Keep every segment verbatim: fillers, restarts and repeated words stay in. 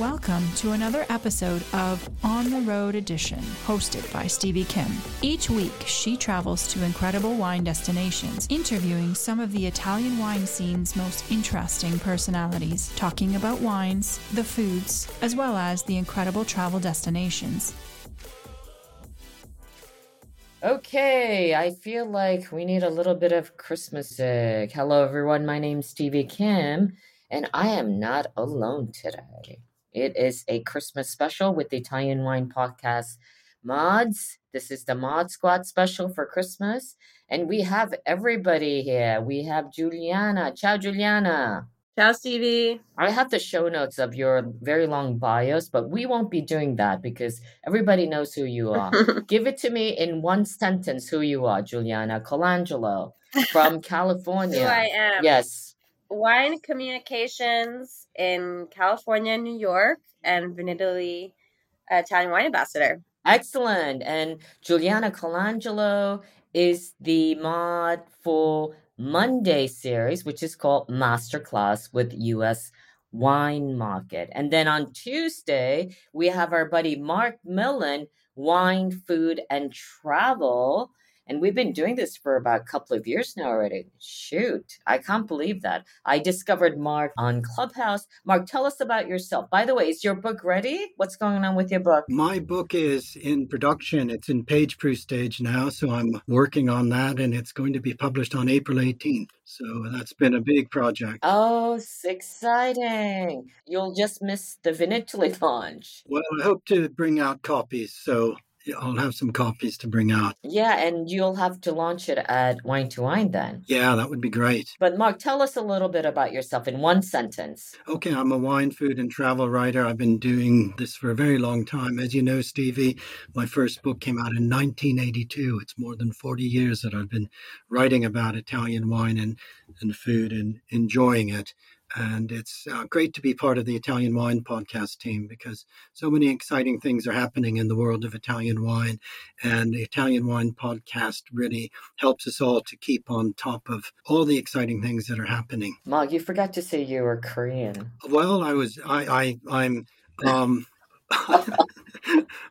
Welcome to another episode of On the Road Edition, hosted by Stevie Kim. Each week, she travels to incredible wine destinations, interviewing some of the Italian wine scene's most interesting personalities, talking about wines, the foods, as well as the incredible travel destinations. Okay, I feel like we need a little bit of Christmasic. Hello, everyone. My name's Stevie Kim, and I am not alone today. It is a Christmas special with the Italian Wine Podcast mods. This is the Mod Squad special for Christmas. And we have everybody here. We have Juliana. Ciao, Juliana. Ciao, Stevie. I have the show notes of your very long bios, but we won't be doing that because everybody knows who you are. Give it to me in one sentence who you are, Juliana Colangelo from California. Who I am. Yes. Wine communications in California, New York, and Vinitaly, Italian Wine Ambassador. Excellent. And Juliana Colangelo is the mod for Monday series, which is called Masterclass with U S Wine Market. And then on Tuesday, we have our buddy Marc Millon, Wine, Food, and Travel. And we've been doing this for about a couple of years now already. Shoot, I can't believe that. I discovered Marc on Clubhouse. Marc, tell us about yourself. By the way, is your book ready? What's going on with your book? My book is in production. It's in page-proof stage now, so I'm working on that, and it's going to be published on April eighteenth. So that's been a big project. Oh, it's exciting. You'll just miss the Vinitaly launch. Well, I hope to bring out copies, so I'll have some copies to bring out. Yeah, and you'll have to launch it at Wine to Wine then. Yeah, that would be great. But Marc, tell us a little bit about yourself in one sentence. Okay, I'm a wine, food, and travel writer. I've been doing this for a very long time. As you know, Stevie, my first book came out in nineteen eighty-two. It's more than forty years that I've been writing about Italian wine and, and food and enjoying it. And it's uh, great to be part of the Italian Wine Podcast team because so many exciting things are happening in the world of Italian wine. And the Italian Wine Podcast really helps us all to keep on top of all the exciting things that are happening. Marc, you forgot to say you were Korean. Well, I was, I, I, I'm, um,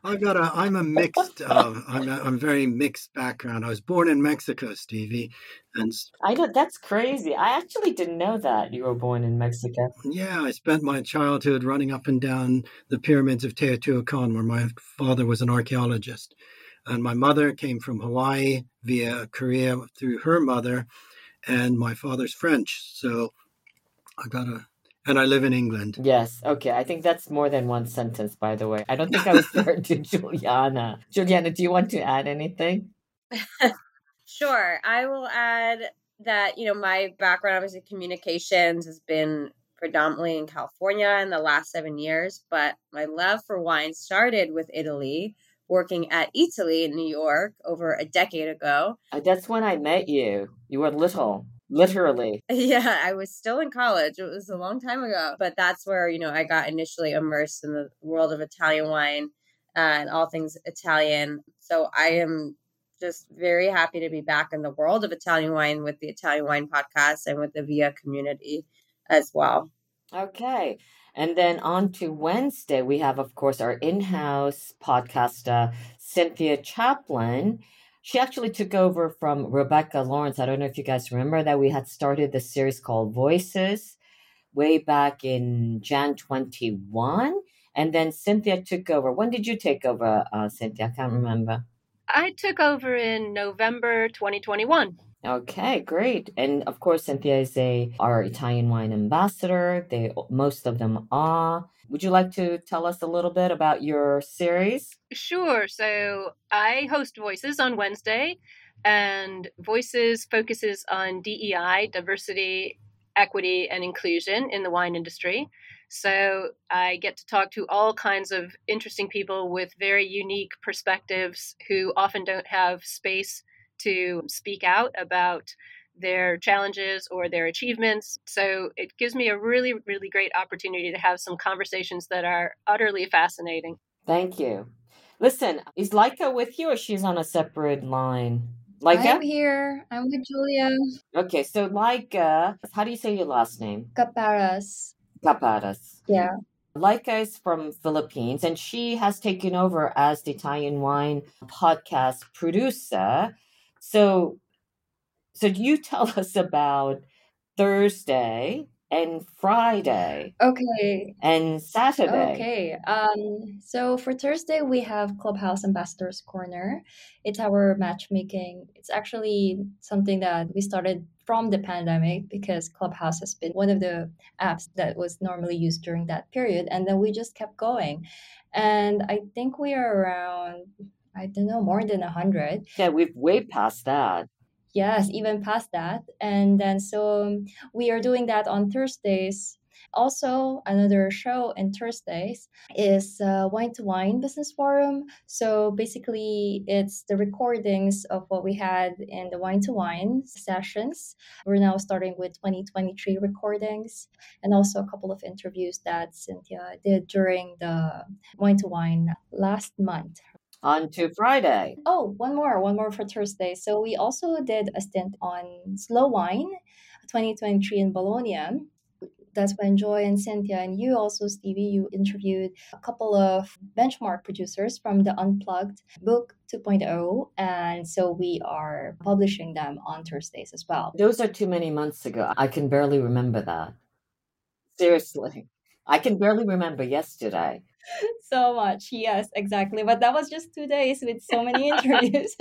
I've got a, I'm a mixed, uh, I'm a I'm very mixed background. I was born in Mexico, Stevie. And I don't, that's crazy. I actually didn't know that you were born in Mexico. Yeah, I spent my childhood running up and down the pyramids of Teotihuacan, where my father was an archaeologist. And my mother came from Hawaii via Korea through her mother, and my father's French. So I got a... And I live in England. Yes. Okay. I think that's more than one sentence, by the way. I don't think I was fair to Juliana. Juliana, do you want to add anything? Sure. I will add that, you know, my background obviously communications has been predominantly in California in the last seven years, but my love for wine started with Italy, working at Italy in New York over a decade ago. That's when I met you. You were little. Literally. Yeah, I was still in college. It was a long time ago. But that's where, you know, I got initially immersed in the world of Italian wine uh, and all things Italian. So I am just very happy to be back in the world of Italian wine with the Italian Wine Podcast and with the VIA community as well. Okay. And then on to Wednesday, we have, of course, our in-house podcaster, Cynthia Chaplin. She actually took over from Rebecca Lawrence. I don't know if you guys remember that we had started this series called Voices way back in January twenty-first. And then Cynthia took over. When did you take over, uh, Cynthia? I can't remember. I took over in November twenty twenty-one. Okay, great. And of course, Cynthia is a our Italian Wine Ambassador. They most of them are. Would you like to tell us a little bit about your series? Sure. So I host Voices on Wednesday, and Voices focuses on D E I, diversity, equity and inclusion in the wine industry. So I get to talk to all kinds of interesting people with very unique perspectives who often don't have space to speak out about their challenges or their achievements. So it gives me a really, really great opportunity to have some conversations that are utterly fascinating. Thank you. Listen, is Lyka with you or she's on a separate line? Lyka? I'm here. I'm with Julia. Okay, so Lyka, how do you say your last name? Caparas. Caparas. Yeah. Lyka is from Philippines, and she has taken over as the Italian Wine Podcast producer. So, so you tell us about Thursday and Friday. Okay. And Saturday. Okay. Um, so for Thursday, we have Clubhouse Ambassador's Corner. It's our matchmaking. It's actually something that we started from the pandemic because Clubhouse has been one of the apps that was normally used during that period. And then we just kept going. And I think we are around, I don't know, more than one hundred. Yeah, we've way past that. Yes, even past that. And then so we are doing that on Thursdays. Also, another show on Thursdays is uh, Wine to Wine Business Forum. So basically, it's the recordings of what we had in the Wine to Wine sessions. We're now starting with twenty twenty-three recordings and also a couple of interviews that Cynthia did during the Wine to Wine last month. On to Friday. Oh, one more, one more for Thursday. So we also did a stint on Slow Wine twenty twenty-three in Bologna. That's when Joy and Cynthia and you also, Stevie, you interviewed a couple of benchmark producers from the Unplugged Book two point oh. And so we are publishing them on Thursdays as well. Those are too many months ago. I can barely remember that. Seriously. I can barely remember yesterday. So much. Yes, exactly. But that was just two days with so many interviews.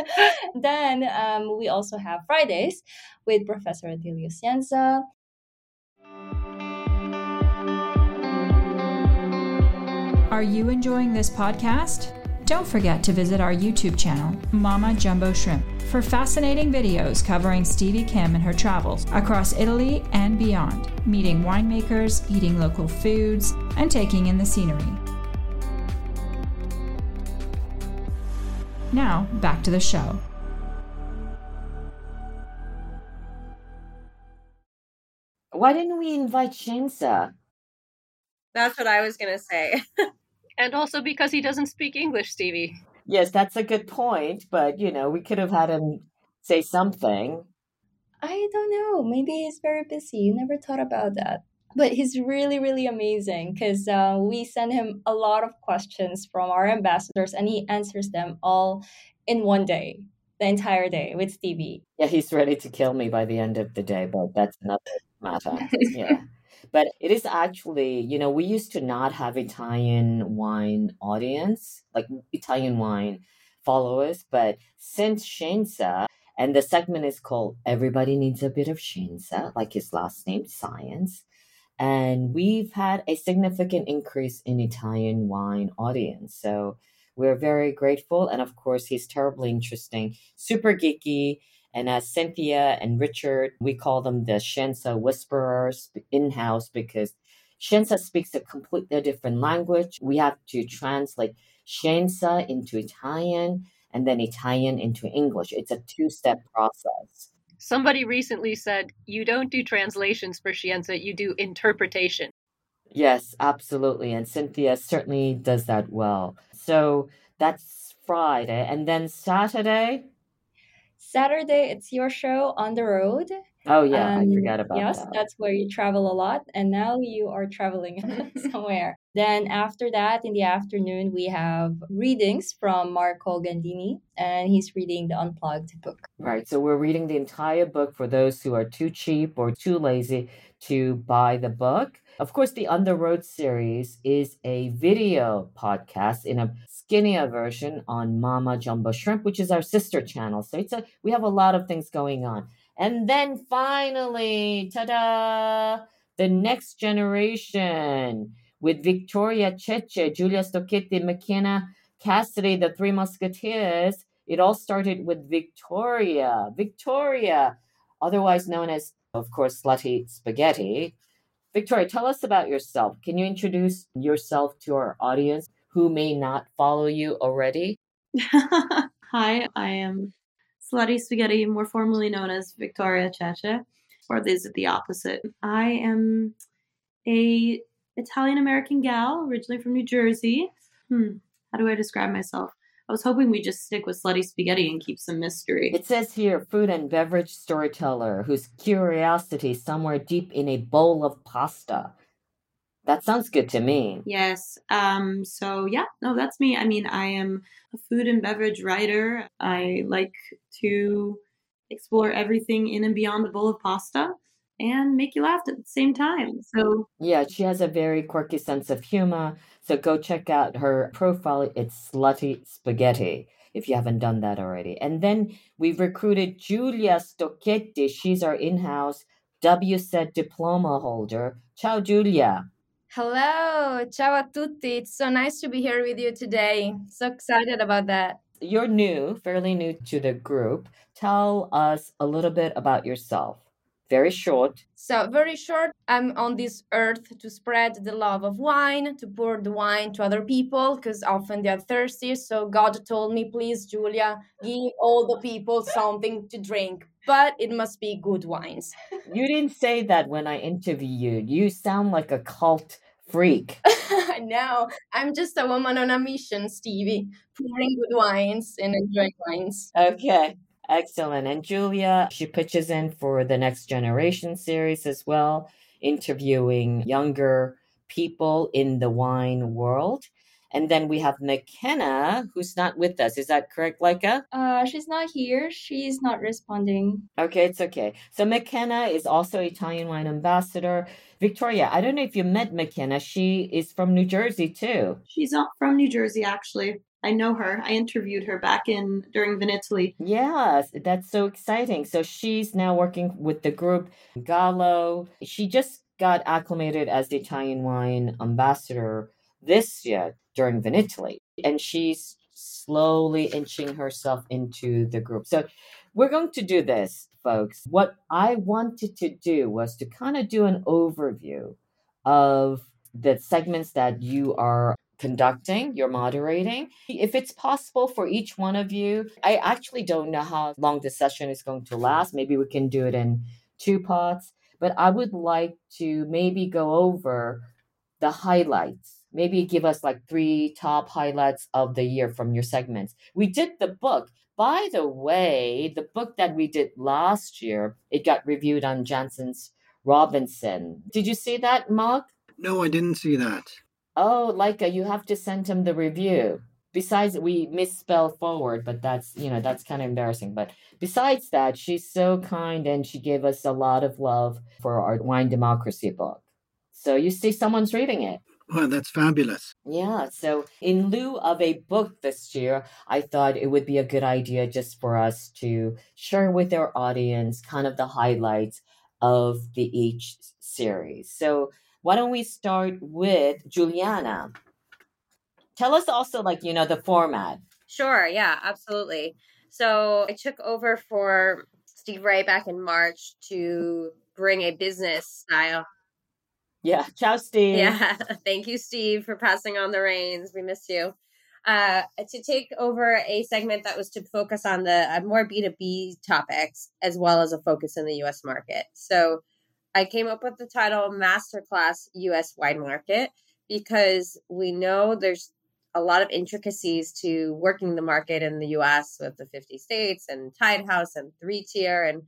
Then um, we also have Fridays with Professor Adelio Scienza. Are you enjoying this podcast? Don't forget to visit our YouTube channel, Mama Jumbo Shrimp, for fascinating videos covering Stevie Kim and her travels across Italy and beyond, meeting winemakers, eating local foods, and taking in the scenery. Now, back to the show. Why didn't we invite Scienza? That's what I was going to say. And also because he doesn't speak English, Stevie. Yes, that's a good point. But, you know, we could have had him say something. I don't know. Maybe he's very busy. You never thought about that. But he's really, really amazing because uh, we send him a lot of questions from our ambassadors and he answers them all in one day, the entire day with Stevie. Yeah, he's ready to kill me by the end of the day, but that's another matter. Yeah. But it is actually, you know, we used to not have Italian wine audience, like Italian wine followers. But since Scienza, and the segment is called Everybody Needs a Bit of Scienza, like his last name, Science. And we've had a significant increase in Italian wine audience. So we're very grateful. And of course, he's terribly interesting, super geeky. And as Cynthia and Richard, we call them the Scienza Whisperers in-house because Scienza speaks a completely different language. We have to translate Scienza into Italian and then Italian into English. It's a two-step process. Somebody recently said, you don't do translations for Scienza, you do interpretation. Yes, absolutely. And Cynthia certainly does that well. So that's Friday. And then Saturday? Saturday, it's your show, On the Road. Oh, yeah, um, I forgot about yes, that. Yes, that's where you travel a lot. And now you are traveling somewhere. Then after that, in the afternoon, we have readings from Marco Gandini. And he's reading the Unplugged Book. Right. So we're reading the entire book for those who are too cheap or too lazy to buy the book. Of course, the On the Road series is a video podcast in a skinnier version on Mama Jumbo Shrimp, which is our sister channel. So it's a, we have a lot of things going on. And then finally, ta-da, the Next Generation with Victoria Cece, Giulia Stocchetti, McKenna Cassidy, the Three Musketeers. It all started with Victoria. Victoria, otherwise known as, of course, Slutty Spaghetti. Victoria, tell us about yourself. Can you introduce yourself to our audience who may not follow you already? Hi, I am Slutty Spaghetti, more formally known as Victoria Cece, or is it the opposite? I am a Italian-American gal, originally from New Jersey. Hmm, how do I describe myself? I was hoping we just stick with Slutty Spaghetti and keep some mystery. It says here, food and beverage storyteller whose curiosity somewhere deep in a bowl of pasta. That sounds good to me. Yes. Um, so, yeah, no, that's me. I mean, I am a food and beverage writer. I like to explore everything in and beyond the bowl of pasta and make you laugh at the same time. So, yeah, she has a very quirky sense of humor. So go check out her profile. It's Slutty Spaghetti, if you haven't done that already. And then we've recruited Giulia Stocchetti. She's our in-house W S E T diploma holder. Ciao, Giulia. Hello. Ciao a tutti. It's so nice to be here with you today. So excited about that. You're new, fairly new to the group. Tell us a little bit about yourself. Very short. So very short. I'm on this earth to spread the love of wine, to pour the wine to other people, because often they are thirsty. So God told me, please, Giulia, give all the people something to drink, but it must be good wines. You didn't say that when I interviewed you. You sound like a cult freak. No, I'm just a woman on a mission, Stevie, pouring good wines and enjoying wines. Okay. Excellent. And Giulia, she pitches in for the Next Generation series as well, interviewing younger people in the wine world. And then we have McKenna, who's not with us. Is that correct, Lyka? Uh, she's not here. She's not responding. Okay, it's okay. So McKenna is also Italian Wine Ambassador. Victoria, I don't know if you met McKenna. She is from New Jersey, too. She's not from New Jersey, actually. I know her. I interviewed her back in during Vinitaly. Yes, that's so exciting. So she's now working with the group Gallo. She just got acclimated as the Italian Wine Ambassador this year during Vinitaly, and she's slowly inching herself into the group. So we're going to do this, folks. What I wanted to do was to kind of do an overview of the segments that you are conducting, you're moderating. If it's possible for each one of you, I actually don't know how long this session is going to last. Maybe we can do it in two parts, but I would like to maybe go over the highlights. Maybe give us like three top highlights of the year from your segments. We did the book. By the way, the book that we did last year, it got reviewed on Jansen's Robinson. Did you see that, Marc? No, I didn't see that. Oh, Lyka, you have to send him the review. Besides, we misspelled forward, but that's, you know, that's kind of embarrassing. But besides that, she's so kind and she gave us a lot of love for our Wine Democracy book. So you see someone's reading it. Well, that's fabulous. Yeah. So in lieu of a book this year, I thought it would be a good idea just for us to share with our audience kind of the highlights of the each series. So why don't we start with Juliana? Tell us also, like, you know, the format. Sure. Yeah, absolutely. So I took over for Steve Ray back in March to bring a business style. Yeah. Ciao, Steve. Yeah. Thank you, Steve, for passing on the reins. We miss you. Uh, to take over a segment that was to focus on the uh, more B to B topics, as well as a focus in the U S market. So I came up with the title Masterclass U S Wine Market because we know there's a lot of intricacies to working the market in the U S with the fifty states and Tide House and three tier and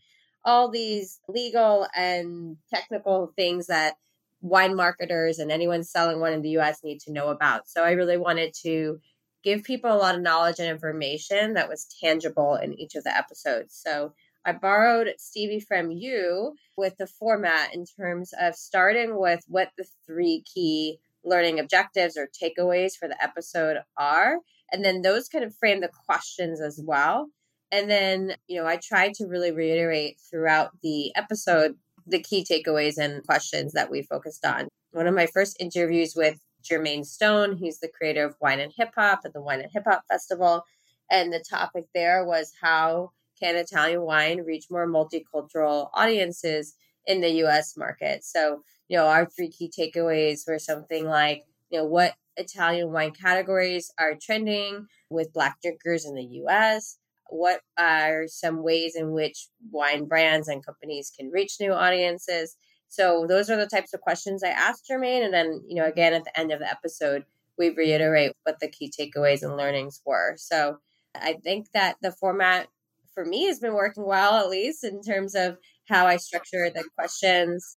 all these legal and technical things that wine marketers and anyone selling one in the U S need to know about. So I really wanted to give people a lot of knowledge and information that was tangible in each of the episodes. So I borrowed, Stevie, from you with the format in terms of starting with what the three key learning objectives or takeaways for the episode are. And then those kind of frame the questions as well. And then, you know, I tried to really reiterate throughout the episode the key takeaways and questions that we focused on. One of my first interviews with Jermaine Stone, he's the creator of Wine and Hip Hop at the Wine and Hip Hop Festival. And the topic there was how can Italian wine reach more multicultural audiences in the U S market? So, you know, our three key takeaways were something like, you know, what Italian wine categories are trending with Black drinkers in the U S? What are some ways in which wine brands and companies can reach new audiences? So those are the types of questions I asked Jermaine. And then, you know, again, at the end of the episode, we reiterate what the key takeaways and learnings were. So I think that the format for me has been working well, at least in terms of how I structure the questions.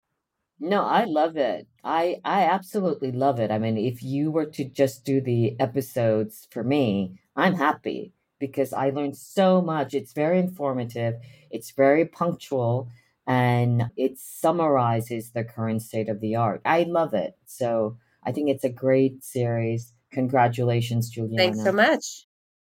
No, I love it. I, I absolutely love it. I mean, if you were to just do the episodes for me, I'm happy because I learned so much. It's very informative. It's very punctual. And it summarizes the current state of the art. I love it. So I think it's a great series. Congratulations, Juliana. Thanks so much.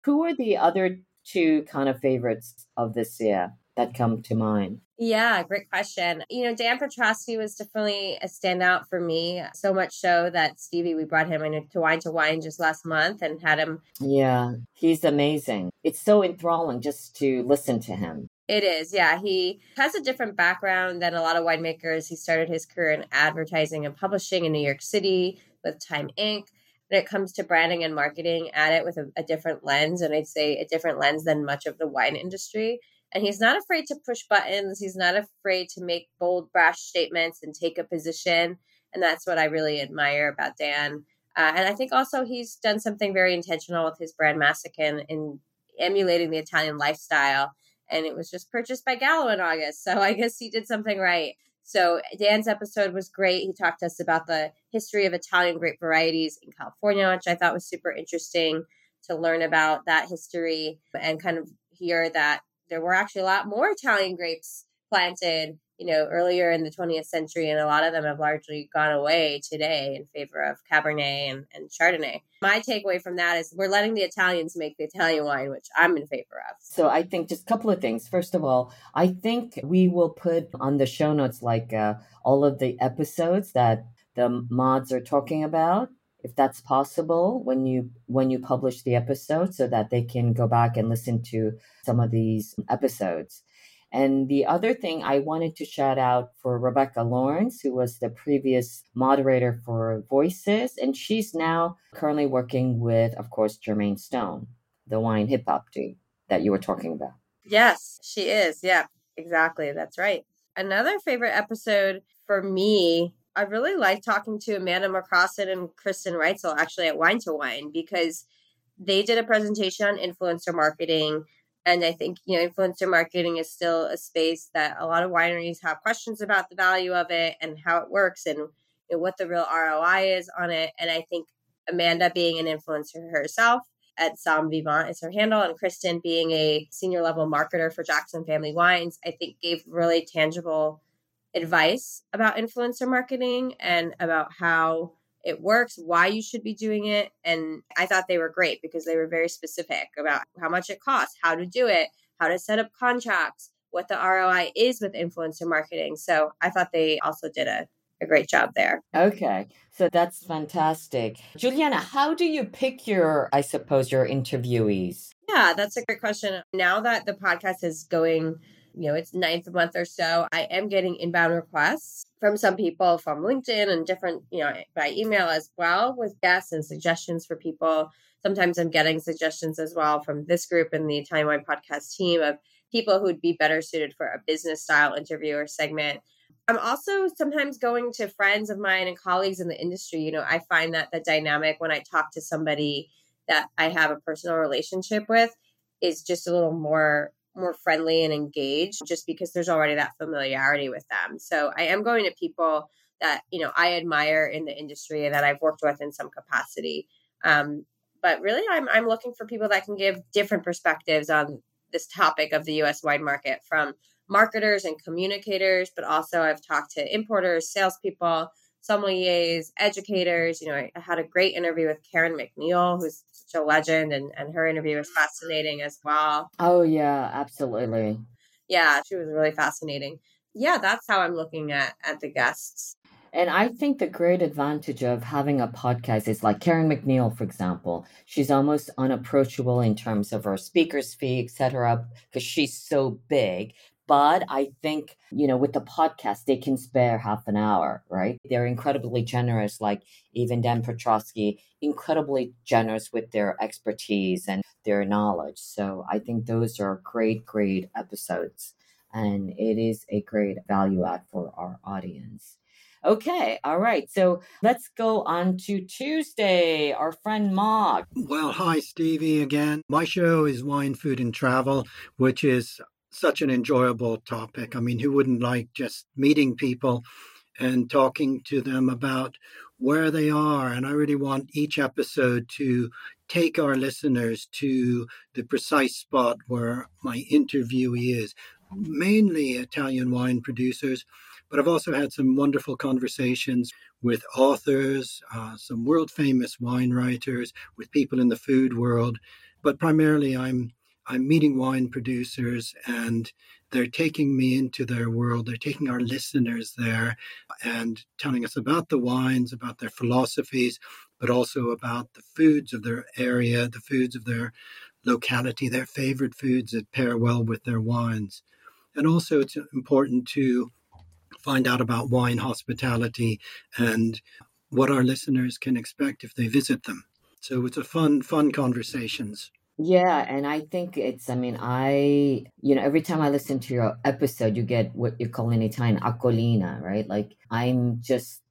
Who are the other two kind of favorites of this year that come to mind? Yeah, great question. You know, Dan Petroski was definitely a standout for me. So much so that Stevie, we brought him in to Wine to Wine just last month and had him. Yeah, he's amazing. It's so enthralling just to listen to him. It is. Yeah. He has a different background than a lot of winemakers. He started his career in advertising and publishing in New York City with Time Incorporated. When it comes to branding and marketing at it with a, a different lens, and I'd say a different lens than much of the wine industry. And he's not afraid to push buttons. He's not afraid to make bold, brash statements and take a position. And that's what I really admire about Dan. Uh, and I think also he's done something very intentional with his brand Mastican in emulating the Italian lifestyle. And it was just purchased by Gallo in August. So I guess he did something right. So Dan's episode was great. He talked to us about the history of Italian grape varieties in California, which I thought was super interesting to learn about that history and kind of hear that there were actually a lot more Italian grapes planted, you know, earlier in the twentieth century. And a lot of them have largely gone away today in favor of Cabernet and, and Chardonnay. My takeaway from that is we're letting the Italians make the Italian wine, which I'm in favor of. So I think just a couple of things. First of all, I think we will put on the show notes, like uh, all of the episodes that the mods are talking about, if that's possible, when you when you publish the episode so that they can go back and listen to some of these episodes. And the other thing I wanted to shout out for Rebecca Lawrence, who was the previous moderator for Voices, and she's now currently working with, of course, Jermaine Stone, the wine hip hop dude that you were talking about. Yes, she is. Yeah, exactly. That's right. Another favorite episode for me, I really like talking to Amanda McCrossin and Kristen Reitzel actually at Wine to Wine, because they did a presentation on influencer marketing. And I think, you know, influencer marketing is still a space that a lot of wineries have questions about the value of it and how it works and, you know, what the real R O I is on it. And I think Amanda, being an influencer herself at Somme Vivant is her handle, and Kristen being a senior level marketer for Jackson Family Wines, I think gave really tangible advice about influencer marketing and about how it works, why you should be doing it. And I thought they were great because they were very specific about how much it costs, how to do it, how to set up contracts, what the R O I is with influencer marketing. So I thought they also did a, a great job there. Okay. So that's fantastic. Juliana, how do you pick your, I suppose, your interviewees? Yeah, that's a great question. Now that the podcast is going, you know, it's ninth month or so, I am getting inbound requests from some people from LinkedIn and different, you know, by email as well, with guests and suggestions for people. Sometimes I'm getting suggestions as well from this group and the Italian Wine Podcast team of people who'd be better suited for a business style interview or segment. I'm also sometimes going to friends of mine and colleagues in the industry. You know, I find that the dynamic when I talk to somebody that I have a personal relationship with is just a little more more friendly and engaged, just because there's already that familiarity with them. So I am going to people that, you know, I admire in the industry and that I've worked with in some capacity. Um, but really, I'm I'm looking for people that can give different perspectives on this topic of the U S wine market, from marketers and communicators, but also I've talked to importers, salespeople, sommeliers, educators. You know, I had a great interview with Karen McNeil, who's such a legend, and, and her interview was fascinating as well. Oh, yeah, absolutely. Yeah, she was really fascinating. Yeah, that's how I'm looking at, at the guests. And I think the great advantage of having a podcast is like Karen McNeil, for example. She's almost unapproachable in terms of her speaker's fee, et cetera, because she's so big. But I think, you know, with the podcast, they can spare half an hour, right? They're incredibly generous, like even Dan Petroski, incredibly generous with their expertise and their knowledge. So I think those are great, great episodes. And it is a great value add for our audience. Okay. All right. So let's go on to Tuesday, our friend Marc. Well, hi, Stevie again. My show is Wine, Food and Travel, which is such an enjoyable topic. I mean, who wouldn't like just meeting people and talking to them about where they are? And I really want each episode to take our listeners to the precise spot where my interviewee is, mainly Italian wine producers. But I've also had some wonderful conversations with authors, uh, some world-famous wine writers, with people in the food world. But primarily, I'm I'm meeting wine producers, and they're taking me into their world. They're taking our listeners there and telling us about the wines, about their philosophies, but also about the foods of their area, the foods of their locality, their favorite foods that pair well with their wines. And also, it's important to find out about wine hospitality and what our listeners can expect if they visit them. So it's a fun, fun conversations. Yeah. And I think it's, I mean, I, you know, every time I listen to your episode, you get what you call in Italian, accolina, right? Like I'm just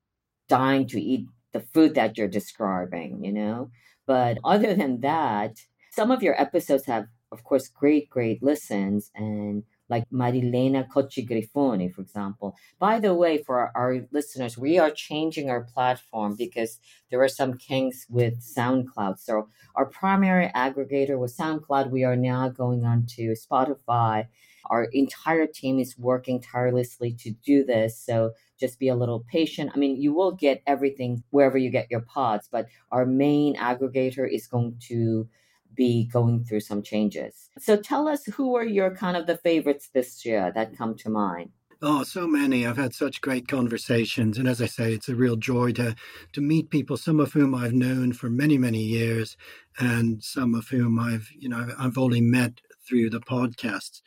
dying to eat the food that you're describing, you know? But other than that, some of your episodes have, of course, great, great listens, and like Marilena Cocci-Grifoni, for example. By the way, for our, our listeners, we are changing our platform because there are some kinks with SoundCloud. So our primary aggregator was SoundCloud. We are now going on to Spotify. Our entire team is working tirelessly to do this. So just be a little patient. I mean, you will get everything wherever you get your pods, but our main aggregator is going to be going through some changes. So tell us, who are your kind of the favorites this year that come to mind? Oh, so many. I've had such great conversations. And as I say, it's a real joy to, to meet people, some of whom I've known for many, many years, and some of whom I've, you know, I've only met through the podcasts.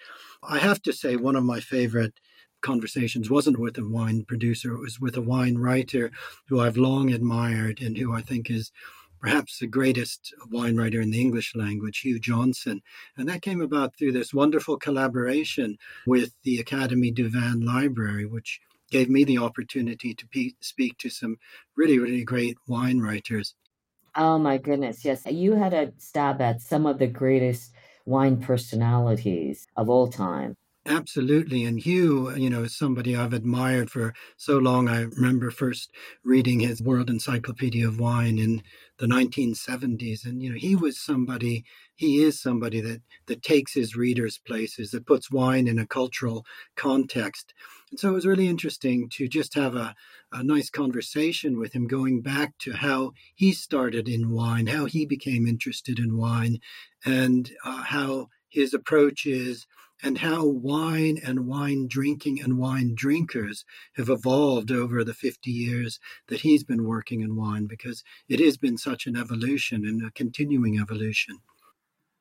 I have to say one of my favorite conversations wasn't with a wine producer. It was with a wine writer who I've long admired and who I think is perhaps the greatest wine writer in the English language, Hugh Johnson. And that came about through this wonderful collaboration with the Académie Du Vin Library, which gave me the opportunity to pe- speak to some really, really great wine writers. Oh, my goodness. Yes. You had a stab at some of the greatest wine personalities of all time. Absolutely. And Hugh, you know, is somebody I've admired for so long. I remember first reading his World Encyclopedia of Wine in the nineteen seventies. And, you know, he was somebody, he is somebody that, that takes his readers places, that puts wine in a cultural context. And so it was really interesting to just have a, a nice conversation with him, going back to how he started in wine, how he became interested in wine, and uh, how his approach is, and how wine and wine drinking and wine drinkers have evolved over the fifty years that he's been working in wine, because it has been such an evolution and a continuing evolution.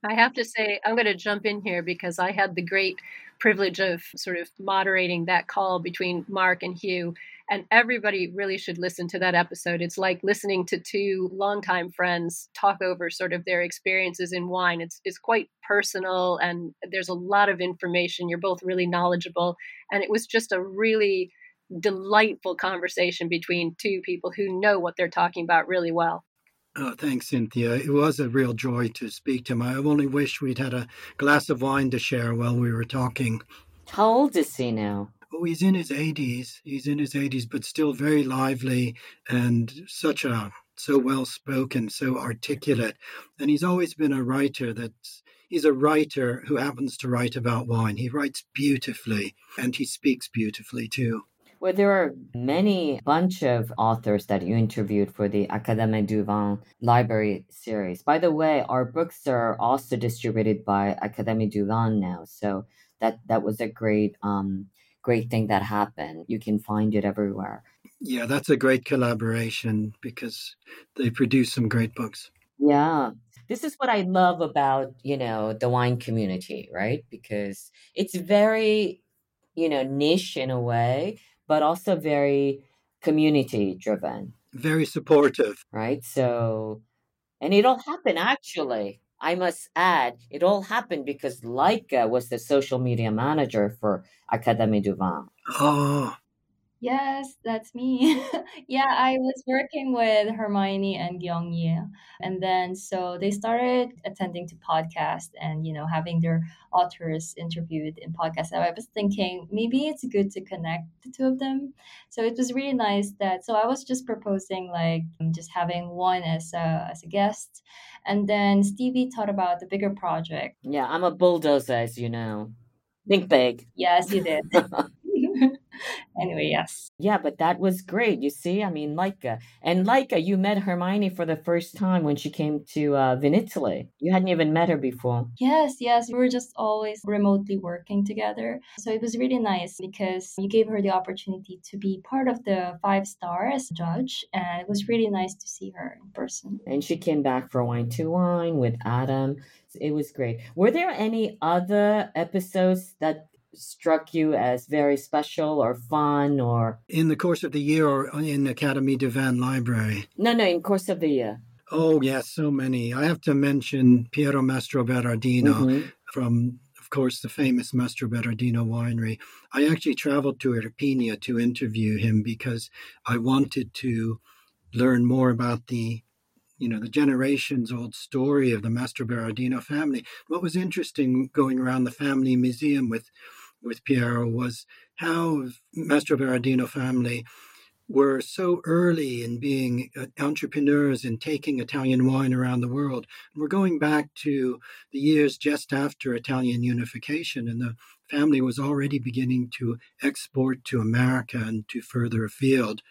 I have to say, I'm going to jump in here because I had the great privilege of sort of moderating that call between Marc and Hugh, and everybody really should listen to that episode. It's like listening to two longtime friends talk over sort of their experiences in wine. It's it's quite personal, and there's a lot of information. You're both really knowledgeable, and it was just a really delightful conversation between two people who know what they're talking about really well. Oh, thanks, Cynthia. It was a real joy to speak to him. I only wish we'd had a glass of wine to share while we were talking. How old is he now? Oh, he's in his eighties. He's in his eighties, but still very lively and such a so well-spoken, so articulate. And he's always been a writer that's He's a writer who happens to write about wine. He writes beautifully, and he speaks beautifully, too. Well, there are many bunch of authors that you interviewed for the Académie du Vin Library series. By the way, our books are also distributed by Académie du Vin now. So that, that was a great um, great thing that happened. You can find it everywhere. Yeah, that's a great collaboration because they produce some great books. Yeah. This is what I love about, you know, the wine community, right? Because it's very, you know, niche in a way, but also very community driven. Very supportive. Right. So, and it all happened actually. I must add, it all happened because Lyka was the social media manager for Académie Du Vin. Oh. Yes, that's me. Yeah, I was working with Hermione and Gyeongyi. And then so they started attending to podcasts and, you know, having their authors interviewed in podcasts. And I was thinking maybe it's good to connect the two of them. So it was really nice that, so I was just proposing like just having one as a, as a guest. And then Stevie thought about the bigger project. Yeah, I'm a bulldozer, as you know. Think big. Yes, you did. Anyway, yes. Yeah, but that was great. You see, I mean, Lyka. And Lyka, you met Hermione for the first time when she came to uh, Vinitaly. You hadn't even met her before. Yes, yes. We were just always remotely working together. So it was really nice because you gave her the opportunity to be part of the five stars judge. And it was really nice to see her in person. And she came back for Wine to Wine with Adam. It was great. Were there any other episodes that struck you as very special or fun or... In the course of the year or in Académie Du Vin Library? No, no, in course of the year. Oh, yes, so many. I have to mention Piero Mastro Berardino mm-hmm. from, of course, the famous Mastro Berardino winery. I actually traveled to Irpinia to interview him because I wanted to learn more about the you know, the generations-old story of the Mastro Berardino family. What was interesting going around the family museum with with Piero was how Mastro Berardino family were so early in being entrepreneurs and taking Italian wine around the world. We're going back to the years just after Italian unification, and the family was already beginning to export to America and to further afield.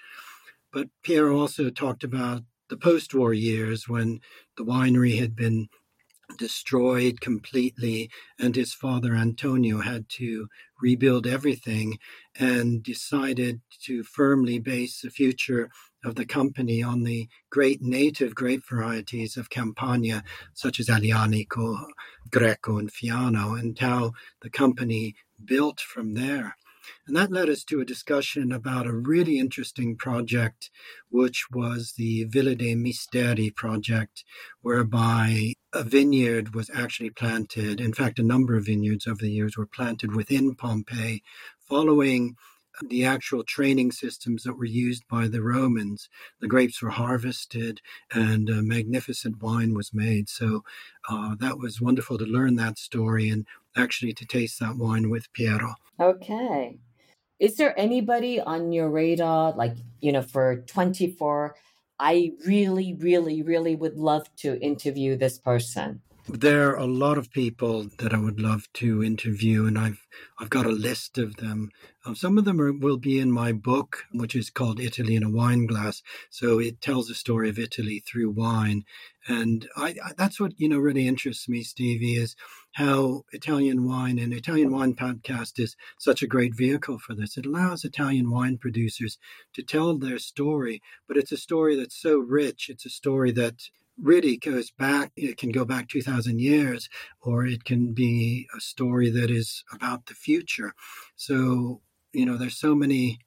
But Piero also talked about the post-war years when the winery had been destroyed completely and his father Antonio had to rebuild everything and decided to firmly base the future of the company on the great native grape varieties of Campania, such as Alianico, Greco, and Fiano, and how the company built from there. And that led us to a discussion about a really interesting project, which was the Villa dei Misteri project, whereby a vineyard was actually planted. In fact, a number of vineyards over the years were planted within Pompeii, following the actual training systems that were used by the Romans. The grapes were harvested and a magnificent wine was made. So uh, that was wonderful to learn that story and actually to taste that wine with Piero. Okay. Is there anybody on your radar, like, you know, for twenty-four, I really, really, really would love to interview this person? There are a lot of people that I would love to interview, and I've I've got a list of them. Um, some of them are, will be in my book, which is called Italy in a Wine Glass. So it tells the story of Italy through wine. And I, I, that's what, you know, really interests me, Stevie, is how Italian wine and Italian Wine Podcast is such a great vehicle for this. It allows Italian wine producers to tell their story, but it's a story that's so rich. It's a story that really goes back, it can go back two thousand years, or it can be a story that is about the future. So, you know, there's so many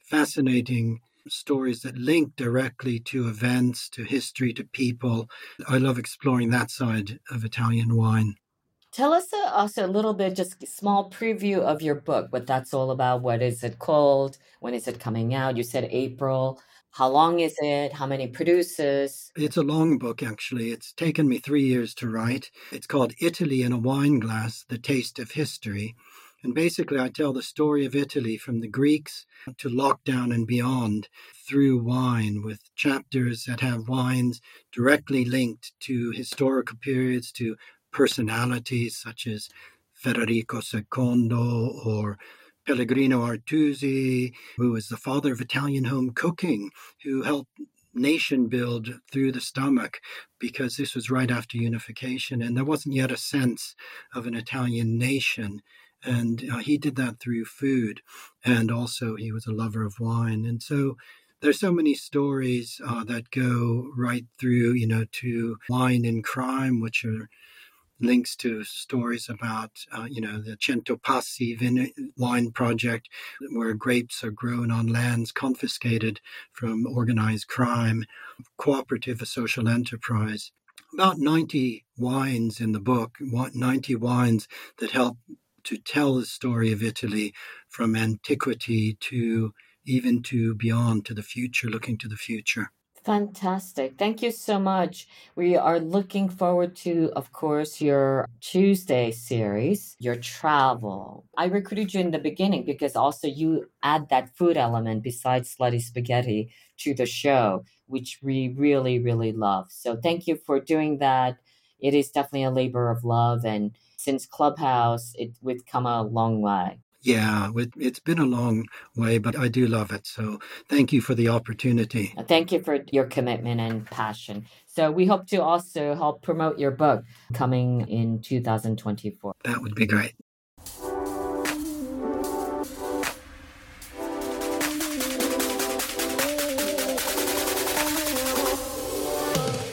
fascinating stories that link directly to events, to history, to people. I love exploring that side of Italian wine. Tell us also a little bit, just a small preview of your book, what that's all about. What is it called? When is it coming out? You said April. How long is it? How many producers? It's a long book, actually. It's taken me three years to write. It's called Italy in a Wine Glass, The Taste of History. And basically, I tell the story of Italy from the Greeks to lockdown and beyond through wine, with chapters that have wines directly linked to historical periods, to personalities such as Federico the Second or Pellegrino Artusi, who was the father of Italian home cooking, who helped nation build through the stomach, because this was right after unification and there wasn't yet a sense of an Italian nation. And uh, he did that through food. And also he was a lover of wine. And so there's so many stories uh, that go right through, you know, to wine and crime, which are links to stories about, uh, you know, the Cento Passi vin- wine project, where grapes are grown on lands confiscated from organized crime, cooperative, a social enterprise. About ninety wines in the book, ninety wines that help to tell the story of Italy from antiquity to even to beyond, to the future, looking to the future. Fantastic. Thank you so much. We are looking forward to, of course, your Tuesday series, your travel. I recruited you in the beginning because also you add that food element besides Slutty Spaghetti to the show, which we really, really love. So thank you for doing that. It is definitely a labor of love. And since Clubhouse, it, we've come a long way. Yeah, it's been a long way, but I do love it. So thank you for the opportunity. Thank you for your commitment and passion. So we hope to also help promote your book coming in two thousand twenty-four. That would be great.